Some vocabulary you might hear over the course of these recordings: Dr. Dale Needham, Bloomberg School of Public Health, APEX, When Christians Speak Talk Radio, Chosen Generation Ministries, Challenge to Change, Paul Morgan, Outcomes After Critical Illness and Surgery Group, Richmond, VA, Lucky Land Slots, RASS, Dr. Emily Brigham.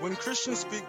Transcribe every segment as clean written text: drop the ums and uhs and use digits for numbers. When Christians Speak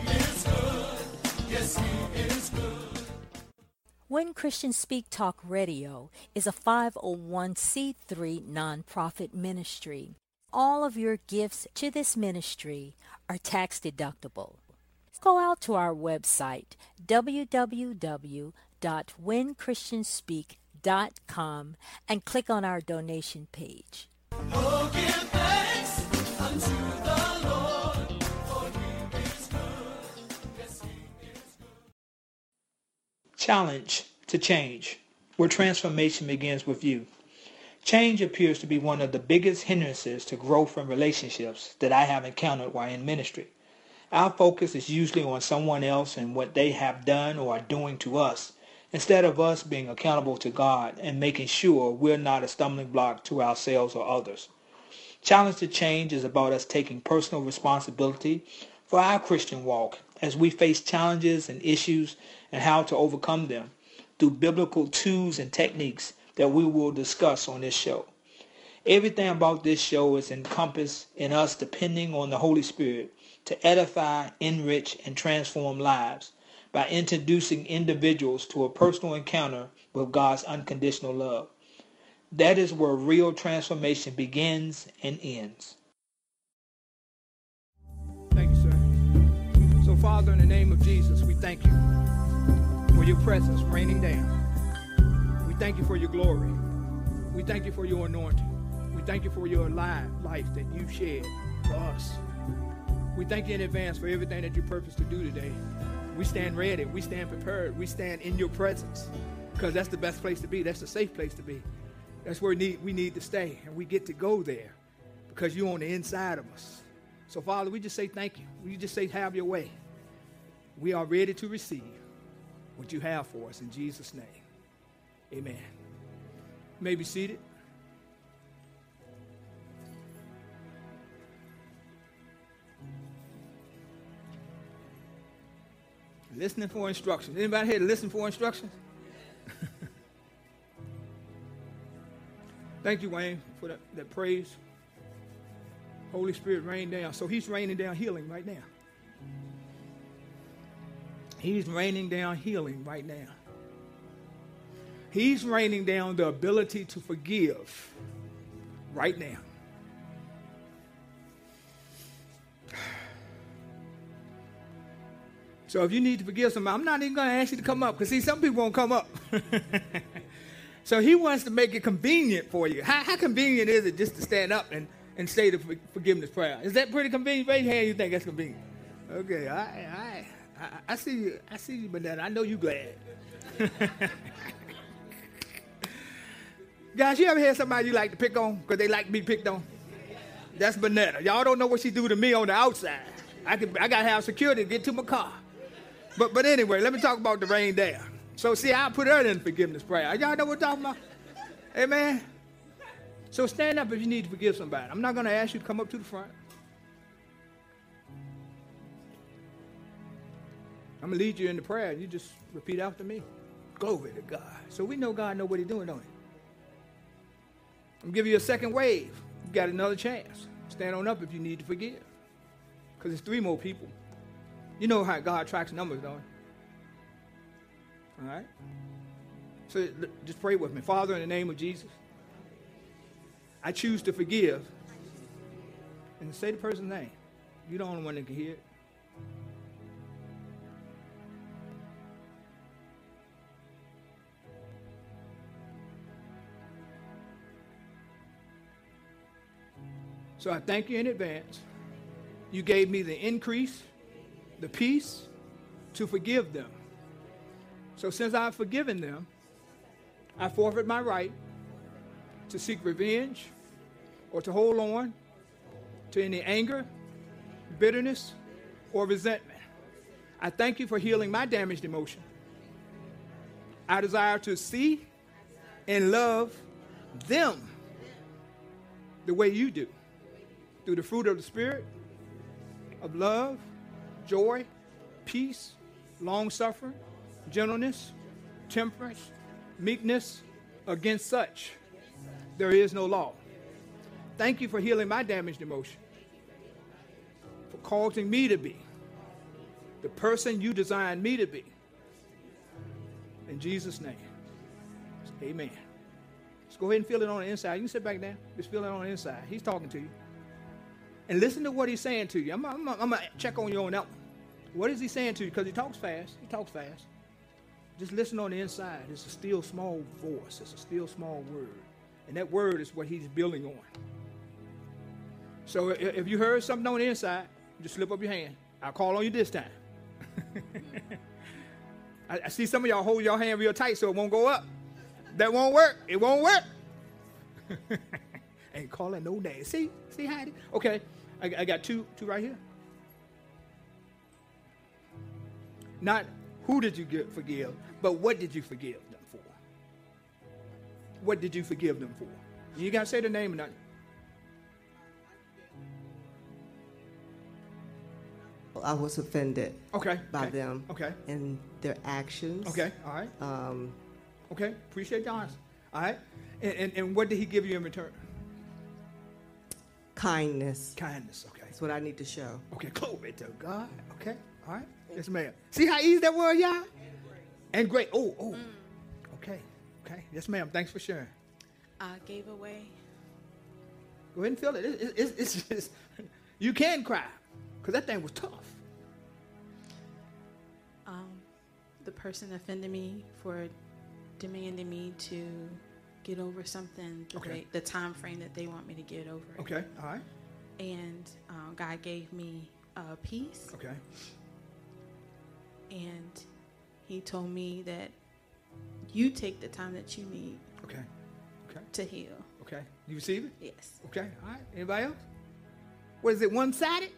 is good. Yes, He is good. When Christians Speak Talk Radio is a 501c3 nonprofit ministry. All of your gifts to this ministry are tax deductible. Go out to our website, www.whenchristianspeak.com, and click on our donation page. Oh, give thanks unto the Challenge to Change, where transformation begins with you. Change appears to be one of the biggest hindrances to growth and relationships that I have encountered while in ministry. Our focus is usually on someone else and what they have done or are doing to us, instead of us being accountable to God and making sure we're not a stumbling block to ourselves or others. Challenge to Change is about us taking personal responsibility for our Christian walk as we face challenges and issues and how to overcome them through biblical tools and techniques that we will discuss on this show. Everything about this show is encompassed in us depending on the Holy Spirit to edify, enrich, and transform lives by introducing individuals to a personal encounter with God's unconditional love. That is where real transformation begins and ends. Thank you, sir. So, Father, in the name of Jesus, we thank you for your presence raining down. We thank you for your glory. We thank you for your anointing. We thank you for your life that you shed for us. We thank you in advance for everything that you purpose to do today. We stand ready. We stand prepared. We stand in your presence because that's the best place to be. That's the safe place to be. That's where we need to stay, and we get to go there because you're on the inside of us. So, Father, we just say thank you. We just say have your way. We are ready to receive what you have for us in Jesus' name. Amen. You may be seated. Listening for instructions. Anybody here to listen for instructions? Yeah. Thank you, Wayne, for that praise. Holy Spirit rain down. So he's raining down healing right now. He's raining down healing right now. He's raining down the ability to forgive right now. So if you need to forgive somebody, I'm not even going to ask you to come up because, see, some people won't come up. So he wants to make it convenient for you. How convenient is it just to stand up and say the forgiveness prayer? Is that pretty convenient? Raise your hand, you think that's convenient. Okay, all right, all right. I see you. I see you, Banana. I know you glad. Guys, you ever had somebody you like to pick on because they like to be picked on? That's Banana. Y'all don't know what she do to me on the outside. I gotta have security to get to my car. But anyway, let me talk about the rain there. So see, I put her in forgiveness prayer. Y'all know what I'm talking about? Amen. So stand up if you need to forgive somebody. I'm not gonna ask you to come up to the front. I'm going to lead you in the prayer. You just repeat after me. Glory to God. So we know God knows what he's doing, don't he? I'm going to give you a second wave. You got another chance. Stand on up if you need to forgive. Because it's three more people. You know how God tracks numbers, don't you? All right? So just pray with me. Father, in the name of Jesus, I choose to forgive. And say the person's name. You're the only one that can hear it. So I thank you in advance. You gave me the increase, the peace to forgive them. So since I've forgiven them, I forfeit my right to seek revenge or to hold on to any anger, bitterness, or resentment. I thank you for healing my damaged emotion. I desire to see and love them the way you do, through the fruit of the Spirit, of love, joy, peace, long-suffering, gentleness, temperance, meekness. Against such, there is no law. Thank you for healing my damaged emotion, for causing me to be the person you designed me to be. In Jesus' name, amen. Just go ahead and feel it on the inside. You can sit back down. Just feel it on the inside. He's talking to you. And listen to what he's saying to you. I'm going to check on you on that one. What is he saying to you? Because he talks fast. He talks fast. Just listen on the inside. It's a still small voice. It's a still small word. And that word is what he's building on. So if you heard something on the inside, just slip up your hand. I'll call on you this time. I see some of y'all hold your hand real tight so it won't go up. That won't work. It won't work. Ain't calling no name. See, Heidi? Okay, I got two right here. Not who did you forgive, but what did you forgive them for? What did you forgive them for? You ain't got to say the name or nothing. I was offended by them and their actions. Okay, all right. Okay, appreciate the honesty. All right, and what did he give you in return? Kindness, okay. That's what I need to show. Okay, glory to God. Okay, all right. Yes, ma'am. See how easy that word, y'all? And great. Oh. Okay. Yes, ma'am. Thanks for sharing. I gave away. Go ahead and feel it. It's just, you can cry, because that thing was tough. The person offended me for demanding me to get over something the time frame that they want me to get over it. Okay, all right. And God gave me peace. Okay. And he told me that you take the time that you need to heal. Okay. You receive it? Yes. Okay, all right. Anybody else? What is it, one-sided?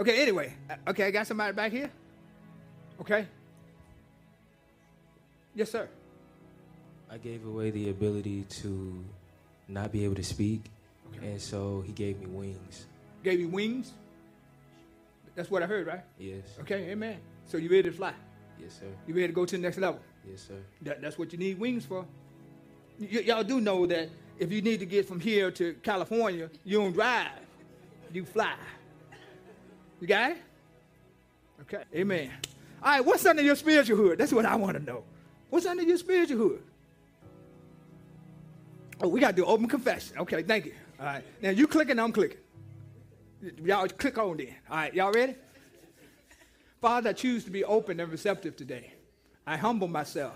Okay, anyway. Okay, I got somebody back here. Okay. Yes, sir. I gave away the ability to not be able to speak, and so he gave me wings. Gave you wings? That's what I heard, right? Yes. Okay, amen. So you ready to fly? Yes, sir. You ready to go to the next level? Yes, sir. That's what you need wings for. Y'all do know that if you need to get from here to California, you don't drive. You fly. You got it? Okay, amen. All right, what's under your spiritual hood? That's what I want to know. What's under your spiritual hood? Oh, we got to do open confession. Okay, thank you. All right. Now, you clicking, I'm clicking. Y'all click on then. All right, y'all ready? Father, I choose to be open and receptive today. I humble myself,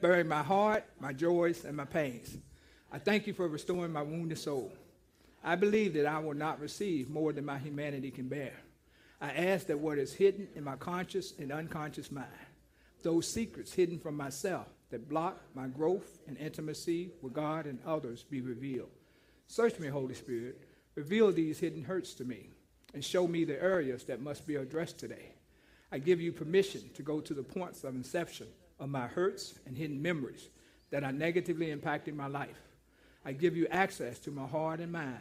bury my heart, my joys, and my pains. I thank you for restoring my wounded soul. I believe that I will not receive more than my humanity can bear. I ask that what is hidden in my conscious and unconscious mind, those secrets hidden from myself, that block my growth and intimacy with God and others be revealed. Search me, Holy Spirit. Reveal these hidden hurts to me and show me the areas that must be addressed today. I give you permission to go to the points of inception of my hurts and hidden memories that are negatively impacting my life. I give you access to my heart and mind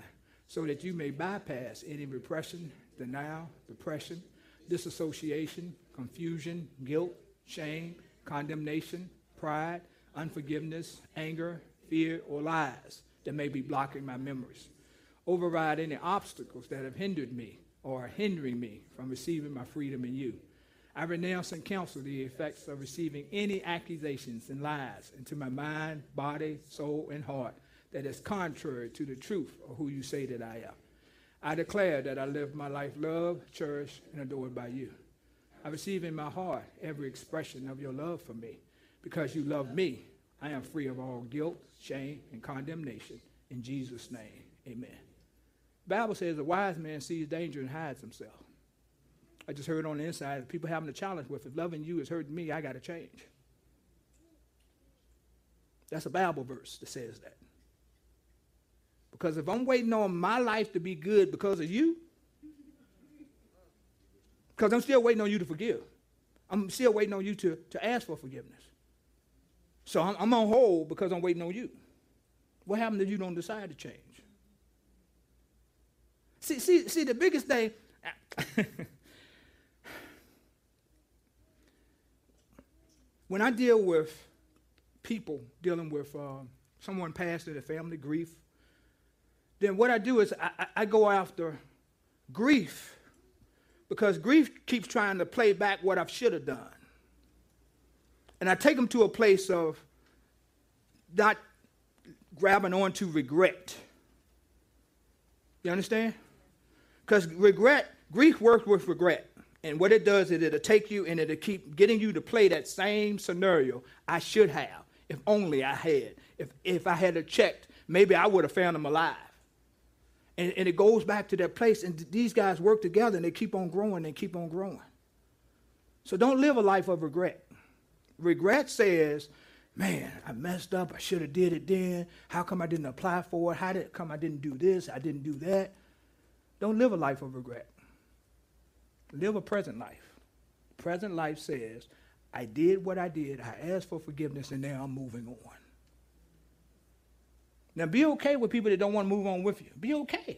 so that you may bypass any repression, denial, depression, disassociation, confusion, guilt, shame, condemnation, pride, unforgiveness, anger, fear, or lies that may be blocking my memories. Override any obstacles that have hindered me or are hindering me from receiving my freedom in you. I renounce and cancel the effects of receiving any accusations and lies into my mind, body, soul, and heart that is contrary to the truth of who you say that I am. I declare that I live my life loved, cherished, and adored by you. I receive in my heart every expression of your love for me. Because you love me, I am free of all guilt, shame, and condemnation. In Jesus' name, amen. The Bible says a wise man sees danger and hides himself. I just heard on the inside, people having a challenge with, if loving you is hurting me, I got to change. That's a Bible verse that says that. Because if I'm waiting on my life to be good because of you, because I'm still waiting on you to forgive. I'm still waiting on you to ask for forgiveness. So I'm on hold because I'm waiting on you. What happens if you don't decide to change? See, the biggest thing, when I deal with people dealing with someone passed in their family, grief, then what I do is I go after grief, because grief keeps trying to play back what I should have done. And I take them to a place of not grabbing on to regret. You understand? Because regret, grief works with regret. And what it does is it'll take you and it'll keep getting you to play that same scenario. I should have. If only I had. If I had checked, maybe I would have found them alive. And it goes back to that place. And these guys work together and they keep on growing and keep on growing. So don't live a life of regret. Regret says, man, I messed up. I should have did it then. How come I didn't apply for it? How did it come I didn't do this? I didn't do that. Don't live a life of regret. Live a present life. Present life says, I did what I did. I asked for forgiveness, and now I'm moving on. Now, be okay with people that don't want to move on with you. Be okay.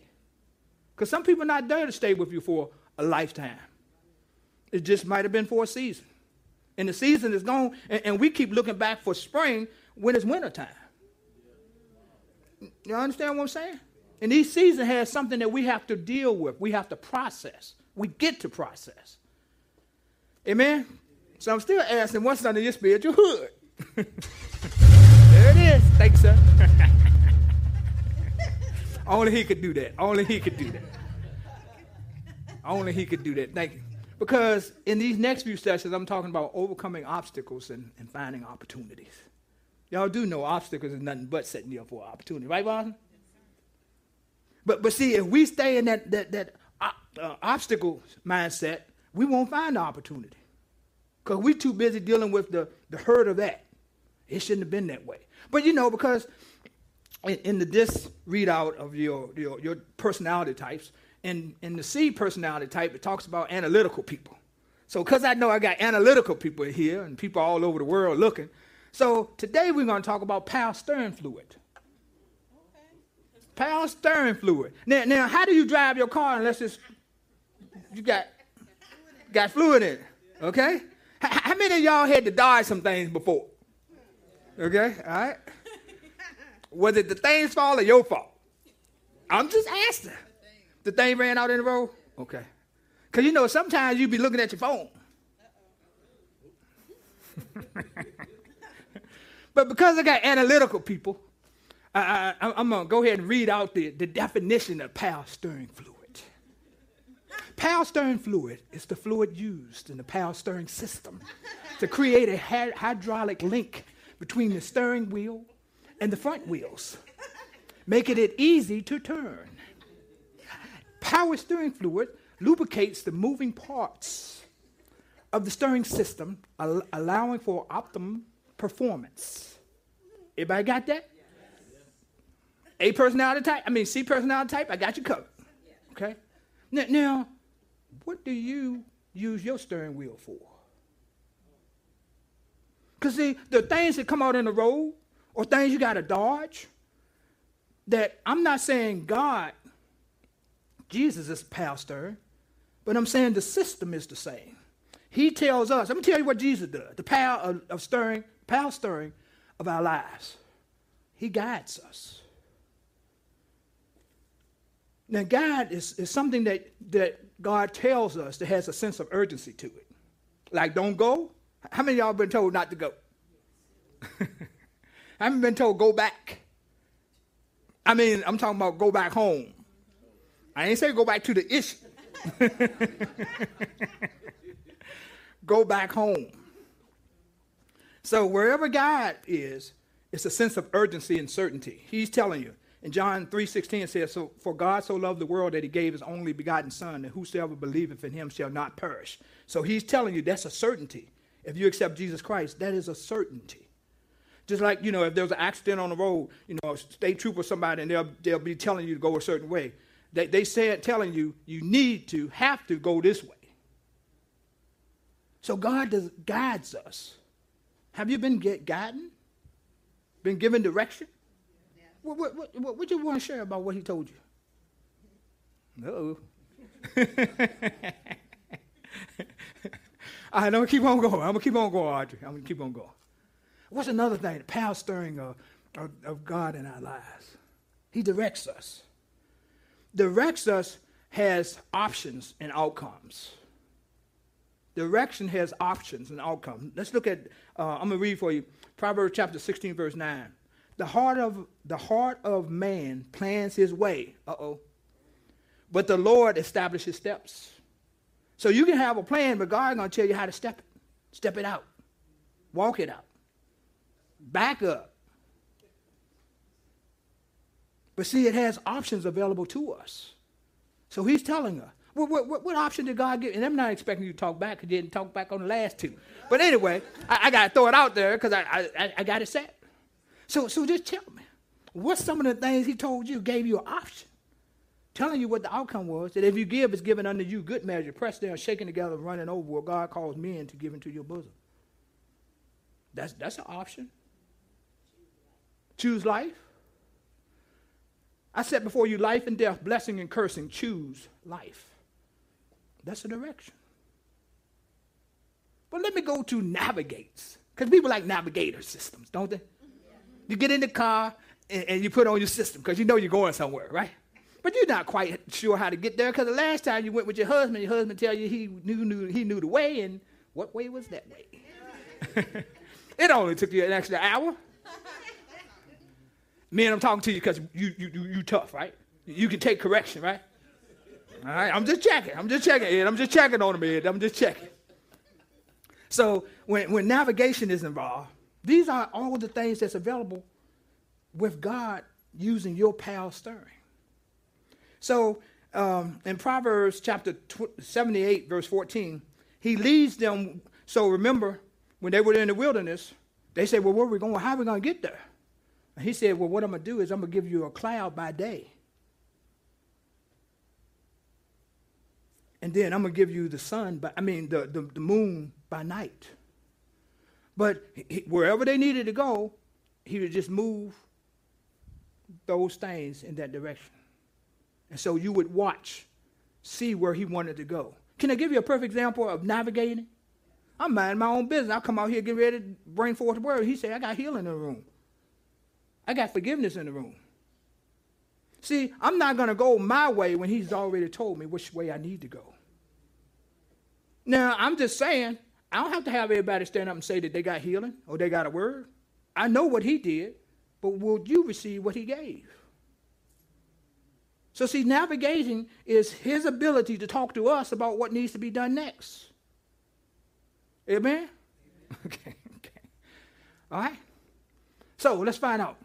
Because some people are not there to stay with you for a lifetime. It just might have been for a season. And the season is gone, and we keep looking back for spring when it's wintertime. You understand what I'm saying? And each season has something that we have to deal with. We have to process. We get to process. Amen? So I'm still asking, what's under your spiritual hood? There it is. Thanks, sir. Only he could do that. Only he could do that. Only he could do that. Thank you. Because in these next few sessions, I'm talking about overcoming obstacles and finding opportunities. Y'all do know obstacles is nothing but setting you up for opportunity. Right, Boston? Yes, but see, if we stay in that obstacle mindset, we won't find the opportunity. Because we're too busy dealing with the hurt of that. It shouldn't have been that way. But, you know, because in this readout of your personality types, in the C personality type, it talks about analytical people. So because I know I got analytical people here and people all over the world looking, so today we're going to talk about power steering fluid. Okay. Power steering fluid. Now, how do you drive your car unless you got fluid in it? Okay? How many of y'all had to dodge some things before? Okay? All right? Was it the thing's fault or your fault? I'm just asking. The thing ran out in the road? Okay. Because, you know, sometimes you be looking at your phone. But because I got analytical people, I'm going to go ahead and read out the definition of power steering fluid. Power steering fluid is the fluid used in the power steering system to create a hydraulic link between the steering wheel and the front wheels, making it easy to turn. Power steering fluid lubricates the moving parts of the steering system, allowing for optimum performance. Everybody got that? Yes. C personality type, I got you covered. Okay? Now, what do you use your steering wheel for? Because, see, the things that come out in the road or things you got to dodge, that I'm not saying Jesus is power steering, but I'm saying the system is the same. He tells us, I'm going to tell you what Jesus does, the power of steering of our lives. He guides us. Now, God is something that God tells us that has a sense of urgency to it. Like, don't go. How many of y'all been told not to go? I haven't been told go back. I mean, I'm talking about go back home. I ain't say go back to the issue. Go back home. So wherever God is, it's a sense of urgency and certainty. He's telling you. And John 3:16 says, "So for God so loved the world that he gave his only begotten son, and whosoever believeth in him shall not perish." So he's telling you that's a certainty. If you accept Jesus Christ, that is a certainty. Just like, you know, if there's an accident on the road, you know, a state trooper or somebody, and they'll be telling you to go a certain way. They said telling you, you need to, have to go this way. So God guides us. Have you been gotten? Been given direction? Yeah. What you want to share about what he told you? No. All right, I'm going to keep on going. I'm going to keep on going, Audrey. I'm going to keep on going. What's another thing? The power stirring of God in our lives. He directs us. Directs us has options and outcomes. Direction has options and outcomes. Let's look at, I'm going to read for you, Proverbs chapter 16, verse 9. The heart of man plans his way, but the Lord establishes steps. So you can have a plan, but God's going to tell you how to step it out, walk it out, back up. But see, it has options available to us. So he's telling us. What option did God give? And I'm not expecting you to talk back because you didn't talk back on the last two. But anyway, I got to throw it out there because I got it set. So just tell me, what's some of the things he told you, gave you an option, telling you what the outcome was, that if you give, it's given unto you good measure, pressed down, shaken together, running over, what God calls men to give into your bosom. That's an option. Choose life. I set before you life and death, blessing and cursing. Choose life. That's a direction. But let me go to navigates. Because people like navigator systems, don't they? Yeah. You get in the car and you put on your system because you know you're going somewhere, right? But you're not quite sure how to get there because the last time you went with your husband tell you he knew the way, and what way was that way? It only took you an extra hour. Man, I'm talking to you because you tough, right? You can take correction, right? All right, I'm just checking, Ed. I'm just checking on him, Ed. I'm just checking. So when navigation is involved, these are all the things that's available with God using your power stirring. So in Proverbs chapter 78, verse 14, he leads them. So remember, when they were in the wilderness, they said, well, where are we going? How are we going to get there? And he said, well, what I'm going to do is I'm going to give you a cloud by day. And then I'm going to give you the sun, the moon by night. But wherever they needed to go, he would just move those things in that direction. And so you would watch, see where he wanted to go. Can I give you a perfect example of navigating? I'm minding my own business. I come out here, get ready to bring forth the word. He said, I got healing in the room. I got forgiveness in the room. See, I'm not going to go my way when he's already told me which way I need to go. Now, I'm just saying, I don't have to have everybody stand up and say that they got healing or they got a word. I know what he did, but will you receive what he gave? So, see, navigating is his ability to talk to us about what needs to be done next. Amen? Okay. All right? So, let's find out.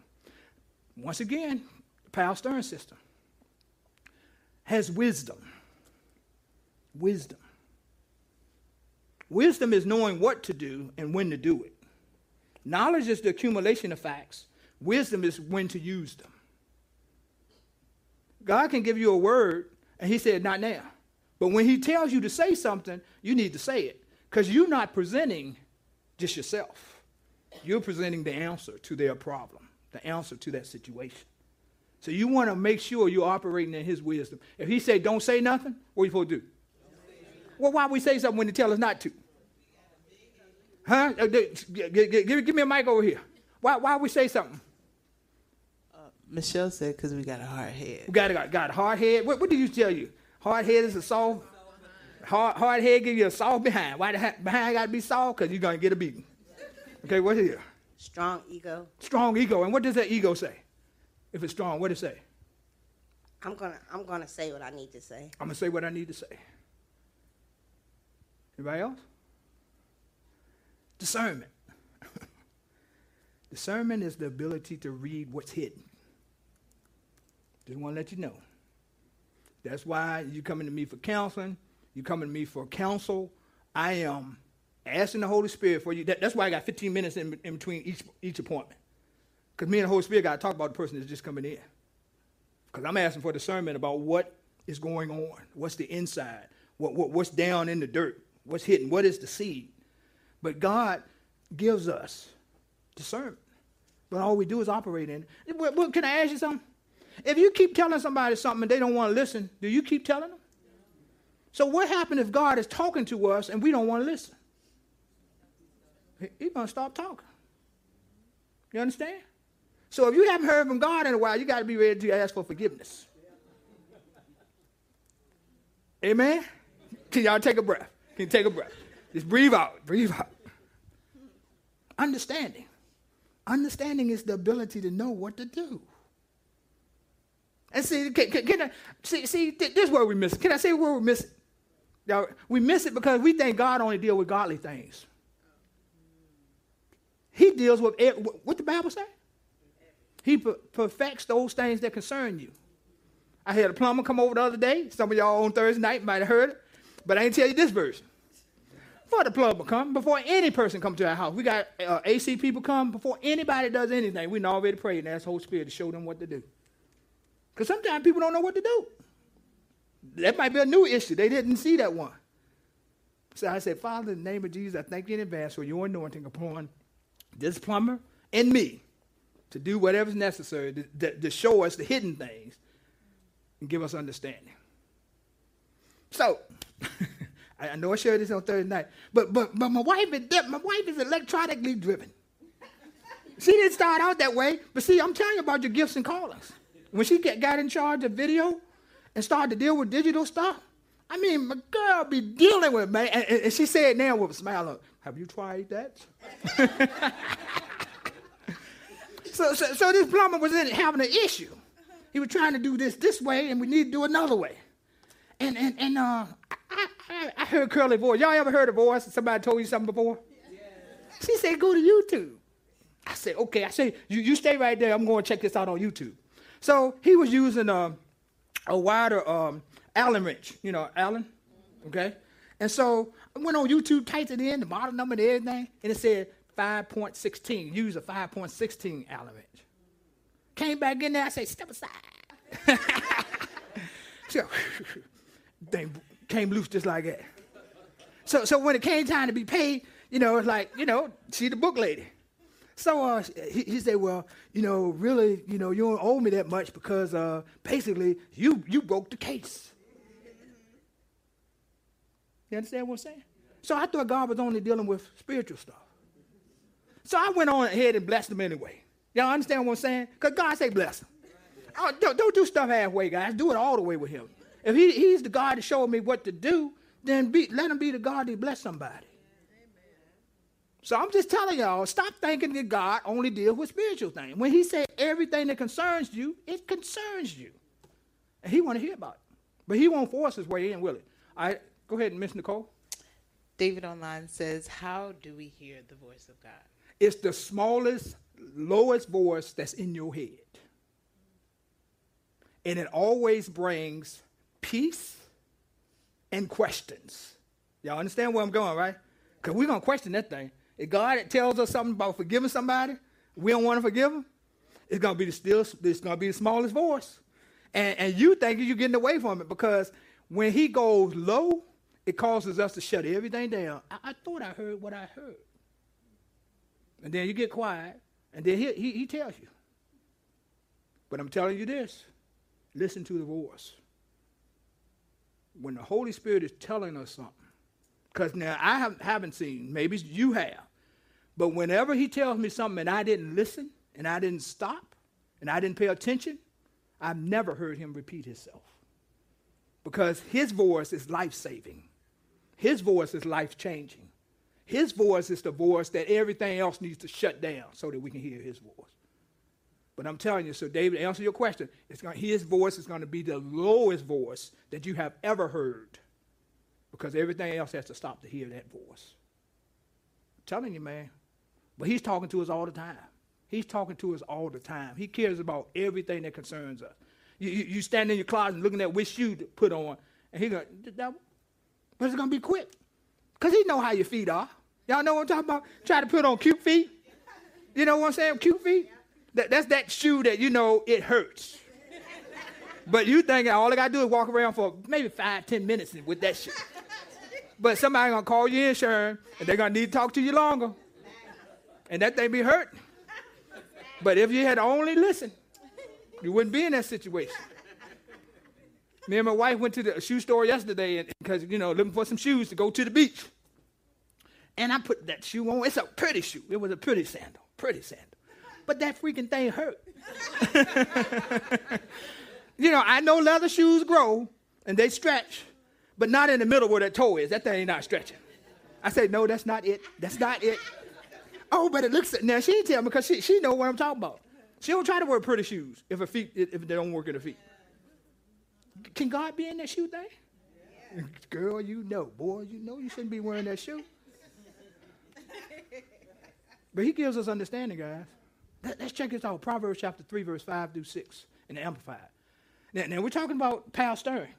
Once again, Powell Stern system has wisdom. Wisdom is knowing what to do and when to do it. Knowledge is the accumulation of facts. Wisdom is when to use them. God can give you a word, and he said, not now. But when he tells you to say something, you need to say it, because you're not presenting just yourself. You're presenting the answer to their problem, the answer to that situation. So you want to make sure you're operating in his wisdom. If he say don't say nothing, what are you supposed to do? Well, why we say something when they tell us not to? Huh? Give me a mic over here. Why we say something? Michelle said because we got a hard head. We got a hard head. What do you tell you? Hard head is a soft. Hard head give you a soft behind. Why the behind got to be soft? Because you're going to get a beating. Okay, what's here? Strong ego. And what does that ego say? If it's strong, what does it say? I'm gonna say what I need to say. I'm gonna say what I need to say. Anybody else? Discernment. Discernment is the ability to read what's hidden. Just want to let you know. That's why you're coming to me for counseling. You're coming to me for counsel. I am asking the Holy Spirit for you. That's why I got 15 minutes in between each appointment. Because me and the Holy Spirit got to talk about the person that's just coming in. Because I'm asking for discernment about what is going on. What's the inside? What's down in the dirt? What's hidden? What is the seed? But God gives us discernment. But all we do is operate in it. Well, can I ask you something? If you keep telling somebody something and they don't want to listen, do you keep telling them? So what happens if God is talking to us and we don't want to listen? He's going to stop talking. You understand? So if you haven't heard from God in a while, you got to be ready to ask for forgiveness. Amen? Can y'all take a breath? Can you take a breath? Just breathe out. Breathe out. Understanding. Understanding is the ability to know what to do. And see, this is where we miss it. Can I say where we miss it? Now, we miss it because we think God only deals with godly things. He deals with what the Bible says. He perfects those things that concern you. I had a plumber come over the other day. Some of y'all on Thursday night might have heard it, but I ain't tell you this verse. Before the plumber come, before any person come to our house, we got AC people come. Before anybody does anything, we already prayed and asked the Holy Spirit to show them what to do. Because sometimes people don't know what to do. That might be a new issue. They didn't see that one. So I said, Father, in the name of Jesus, I thank you in advance for your anointing upon this plumber and me to do whatever's necessary to show us the hidden things and give us understanding. So I know I shared this on Thursday night, but my wife is electronically driven. She didn't start out that way, but see, I'm telling you about your gifts and callings. When she got in charge of video and started to deal with digital stuff, I mean, my girl be dealing with it, man. And she said now with a smile on, have you tried that? So this plumber was having an issue. He was trying to do this way, and we need to do another way. And I heard Curly voice. Y'all ever heard a voice? Somebody told you something before? Yeah. She said, go to YouTube. I said, okay. I said, you stay right there. I'm going to check this out on YouTube. So he was using a wider Allen wrench, you know, Allen, okay? And so I went on YouTube, typed it in, the model number and everything, and it said 5.16. Use a 5.16 Allen wrench. Came back in there, I said, step aside. So, they came loose just like that. So when it came time to be paid, you know, it's like, you know, she the book lady. So he said, well, you know, really, you know, you don't owe me that much because basically you broke the case. You understand what I'm saying? So I thought God was only dealing with spiritual stuff. So I went on ahead and blessed him anyway. Y'all understand what I'm saying? Because God say bless him. Oh, don't do stuff halfway, guys. Do it all the way with him. If he's the God to show me what to do, then let him be the God to bless somebody. So I'm just telling y'all, stop thinking that God only deals with spiritual things. When he said everything that concerns you, it concerns you. And he want to hear about it. But he won't force his way in, will he? All right, go ahead, Miss Nicole. David Online says, how do we hear the voice of God? It's the smallest, lowest voice that's in your head. And it always brings peace and questions. Y'all understand where I'm going, right? Because we're going to question that thing. If God tells us something about forgiving somebody, we don't want to forgive them, it's going to be the smallest voice. And you think you're getting away from it because when he goes low, it causes us to shut everything down. I thought I heard what I heard. And then you get quiet, and then he tells you. But I'm telling you this, listen to the voice. When the Holy Spirit is telling us something, because now I haven't seen, maybe you have, but whenever he tells me something and I didn't listen and I didn't stop and I didn't pay attention, I've never heard him repeat himself. Because his voice is life-saving. His voice is life-changing. His voice is the voice that everything else needs to shut down so that we can hear his voice. But I'm telling you, so David, to answer your question, his voice is going to be the lowest voice that you have ever heard, because everything else has to stop to hear that voice. I'm telling you, man. But he's talking to us all the time. He's talking to us all the time. He cares about everything that concerns us. You stand in your closet looking at which shoe to put on, and he's going to, but it's going to be quick, because he know how your feet are. Y'all know what I'm talking about? Try to put on cute feet. You know what I'm saying? Cute feet. That's that shoe that you know it hurts. But you think all I got to do is walk around for maybe 5-10 minutes with that shoe. But somebody's going to call your insurance, and they're going to need to talk to you longer. And that thing be hurt. But if you had only listened, you wouldn't be in that situation. Me and my wife went to the shoe store yesterday because, looking for some shoes to go to the beach. And I put that shoe on. It's a pretty shoe. It was a pretty sandal. But that freaking thing hurt. I know leather shoes grow and they stretch, but not in the middle where that toe is. That thing ain't not stretching. I said, no, that's not it. Oh, but it looks, now she didn't tell me because she know what I'm talking about. She don't try to wear pretty shoes if they don't work in her feet. Can God be in that shoe thing? Yeah. Girl, boy, you shouldn't be wearing that shoe. But he gives us understanding, guys. Let's check this out. Proverbs chapter 3, verse 5 through 6 in the Amplified. Now we're talking about power stirring.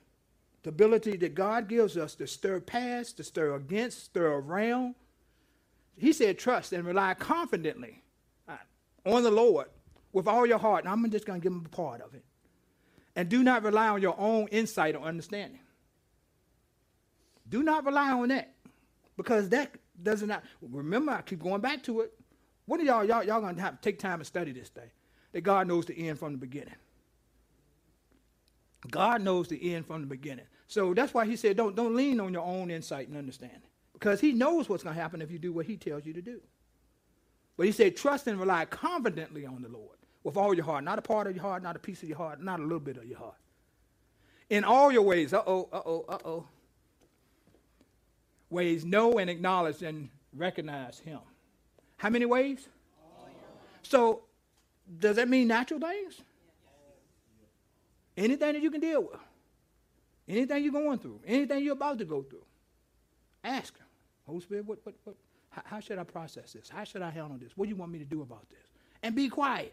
The ability that God gives us to stir past, to stir against, stir around. He said trust and rely confidently on the Lord with all your heart. And I'm just going to give him a part of it. And do not rely on your own insight or understanding. Do not rely on that, because that does not. Remember, I keep going back to it. What are y'all going to have to take time and study this thing? That God knows the end from the beginning. God knows the end from the beginning. So that's why he said don't lean on your own insight and understanding, because he knows what's going to happen if you do what he tells you to do. But he said trust and rely confidently on the Lord with all your heart, not a part of your heart, not a piece of your heart, not a little bit of your heart. In all your ways, ways, know and acknowledge and recognize him. How many ways? Oh, yeah. So does that mean natural things? Yeah. Anything that you can deal with. Anything you're going through. Anything you're about to go through. Ask him. Holy Spirit, what? How should I process this? How should I handle this? What do you want me to do about this? And be quiet.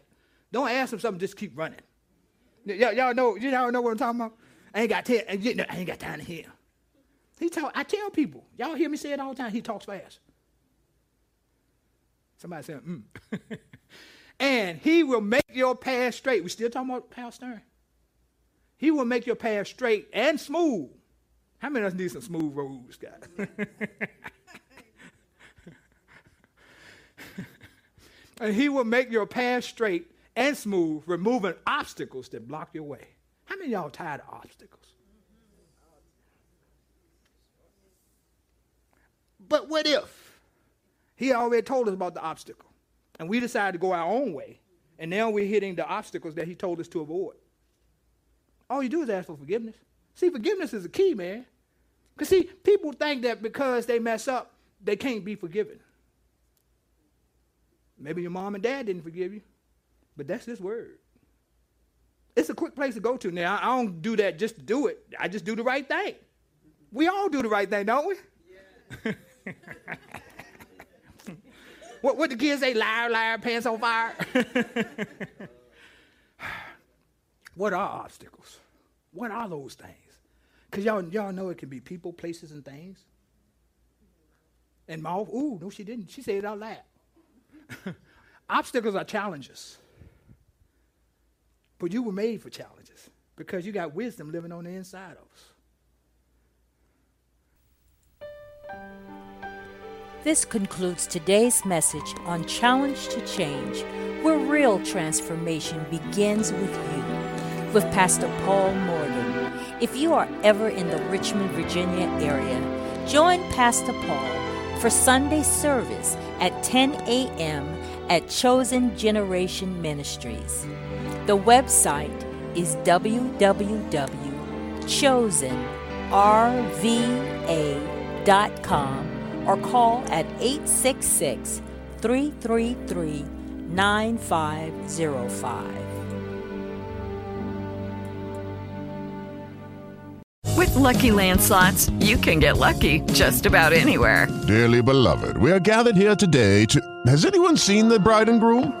Don't ask him something, just keep running. Y'all know what I'm talking about? I ain't got time to hear. I tell people. Y'all hear me say it all the time. He talks fast. Somebody said, And he will make your path straight. We still talking about path stern. He will make your path straight and smooth. How many of us need some smooth roads, guys? And he will make your path straight and smooth, removing obstacles that block your way. How many of y'all tired of obstacles? But what if? He already told us about the obstacle, and we decided to go our own way, and now we're hitting the obstacles that he told us to avoid. All you do is ask for forgiveness. See, forgiveness is a key, man. Because, see, people think that because they mess up, they can't be forgiven. Maybe your mom and dad didn't forgive you, but that's his word. It's a quick place to go to. Now, I don't do that just to do it. I just do the right thing. We all do the right thing, don't we? Yeah. What the kids say? Liar, liar, pants on fire. What are obstacles? What are those things? Because y'all know it can be people, places, and things. And mouth. Ooh, no, she didn't. She said it out loud. Obstacles are challenges. But you were made for challenges because you got wisdom living on the inside of us. This concludes today's message on Challenge to Change, where real transformation begins with you, with Pastor Paul Morgan. If you are ever in the Richmond, Virginia area, join Pastor Paul for Sunday service at 10 a.m. at Chosen Generation Ministries. The website is www.chosenrva.com. Or call at 866-333-9191 9505. With Lucky Land Slots, you can get lucky just about anywhere. Dearly beloved, we are gathered here today to... Has anyone seen the bride and groom?